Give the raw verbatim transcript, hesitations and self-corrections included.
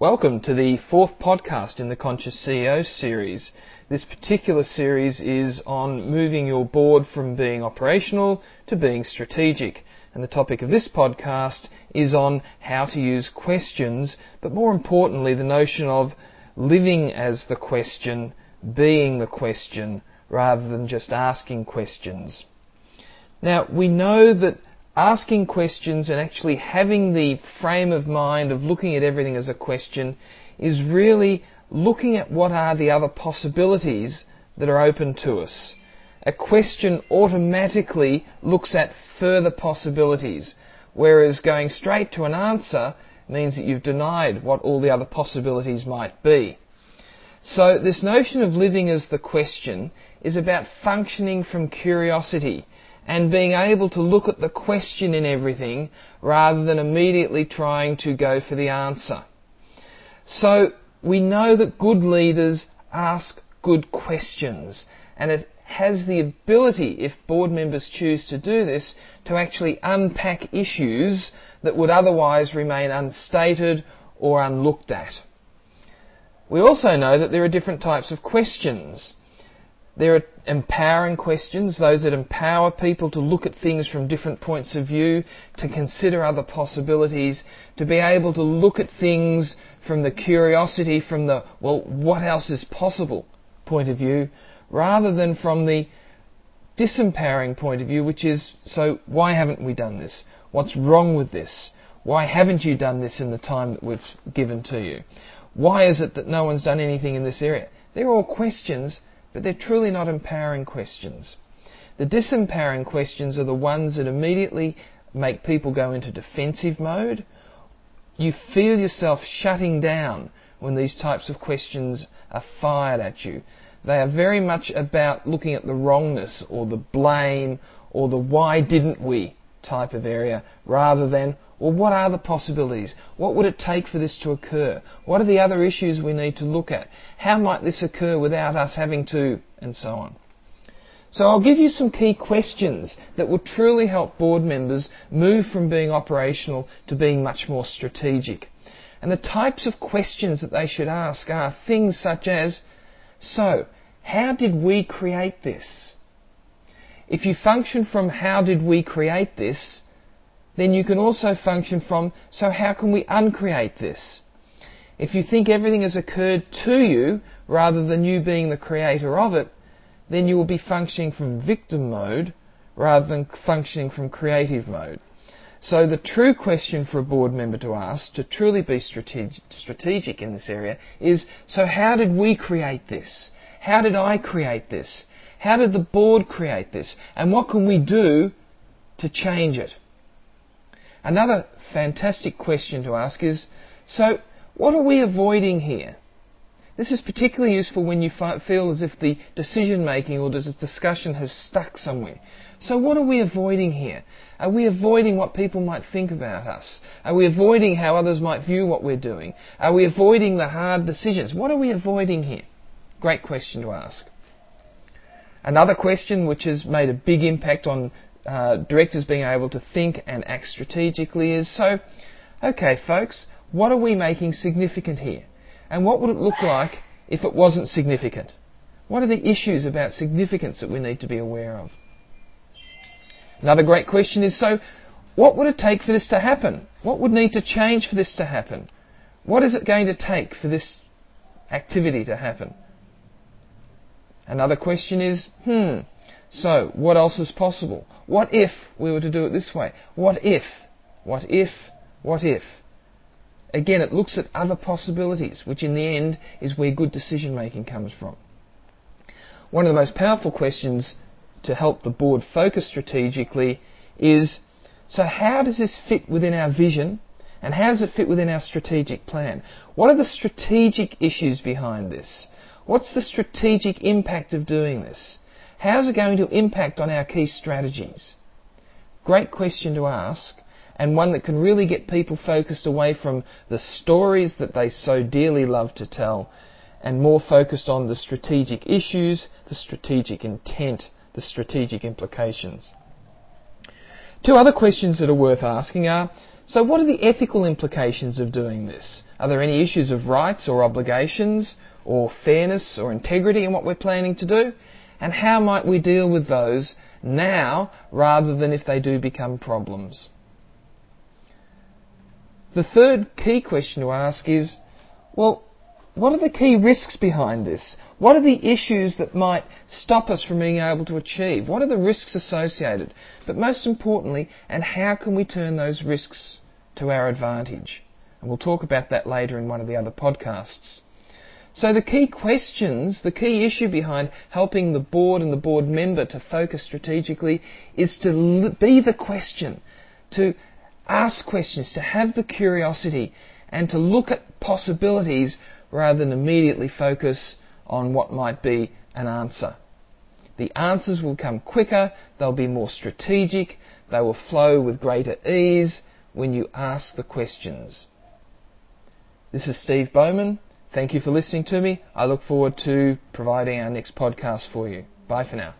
Welcome to the fourth podcast in the Conscious C E O series. This particular series is on moving your board from being operational to being strategic. And the topic of this podcast is on how to use questions, but more importantly, the notion of living as the question, being the question, rather than just asking questions. Now, we know that asking questions and actually having the frame of mind of looking at everything as a question is really looking at what are the other possibilities that are open to us. A question automatically looks at further possibilities, whereas going straight to an answer means that you've denied what all the other possibilities might be. So this notion of living as the question is about functioning from curiosity and being able to look at the question in everything rather than immediately trying to go for the answer. So we know that good leaders ask good questions, and it has the ability, if board members choose to do this, to actually unpack issues that would otherwise remain unstated or unlooked at. We also know that there are different types of questions. There are empowering questions, those that empower people to look at things from different points of view, to consider other possibilities, to be able to look at things from the curiosity, from the, well, what else is possible point of view, rather than from the disempowering point of view, which is, so why haven't we done this? What's wrong with this? Why haven't you done this in the time that we've given to you? Why is it that no one's done anything in this area? They're all questions, but they're truly not empowering questions. The disempowering questions are the ones that immediately make people go into defensive mode. You feel yourself shutting down when these types of questions are fired at you. They are very much about looking at the wrongness or the blame or the why didn't we type of area, rather than, well, what are the possibilities? What would it take for this to occur? What are the other issues we need to look at? How might this occur without us having to, and so on. So I'll give you some key questions that will truly help board members move from being operational to being much more strategic. And the types of questions that they should ask are things such as, so, how did we create this? If you function from how did we create this, then you can also function from, so how can we uncreate this? If you think everything has occurred to you, rather than you being the creator of it, then you will be functioning from victim mode, rather than functioning from creative mode. So the true question for a board member to ask, to truly be strateg- strategic in this area, is, so how did we create this? How did I create this? How did the board create this? And what can we do to change it? Another fantastic question to ask is, so what are we avoiding here? This is particularly useful when you fi- feel as if the decision making or the discussion has stuck somewhere. So what are we avoiding here? Are we avoiding what people might think about us? Are we avoiding how others might view what we're doing? Are we avoiding the hard decisions? What are we avoiding here? Great question to ask. Another question which has made a big impact on uh, directors being able to think and act strategically is, so, okay folks, what are we making significant here? And what would it look like if it wasn't significant? What are the issues about significance that we need to be aware of? Another great question is, so, what would it take for this to happen? What would need to change for this to happen? What is it going to take for this activity to happen? Another question is, hmm, so what else is possible? What if we were to do it this way? What if? What if? What if? Again, it looks at other possibilities, which in the end is where good decision making comes from. One of the most powerful questions to help the board focus strategically is, so how does this fit within our vision? And how does it fit within our strategic plan? What are the strategic issues behind this? What's the strategic impact of doing this? How's it going to impact on our key strategies? Great question to ask, and one that can really get people focused away from the stories that they so dearly love to tell, and more focused on the strategic issues, the strategic intent, the strategic implications. Two other questions that are worth asking are, So what are the ethical implications of doing this? Are there any issues of rights or obligations or fairness or integrity in what we're planning to do? And how might we deal with those now rather than if they do become problems? The third key question to ask is, well, what are the key risks behind this? What are the issues that might stop us from being able to achieve? What are the risks associated? But most importantly, and how can we turn those risks to our advantage? And we'll talk about that later in one of the other podcasts. So the key questions, the key issue behind helping the board and the board member to focus strategically is to be the question, to ask questions, to have the curiosity and to look at possibilities rather than immediately focus on what might be an answer. The answers will come quicker, they'll be more strategic, they will flow with greater ease when you ask the questions. This is Steve Bowman. Thank you for listening to me. I look forward to providing our next podcast for you. Bye for now.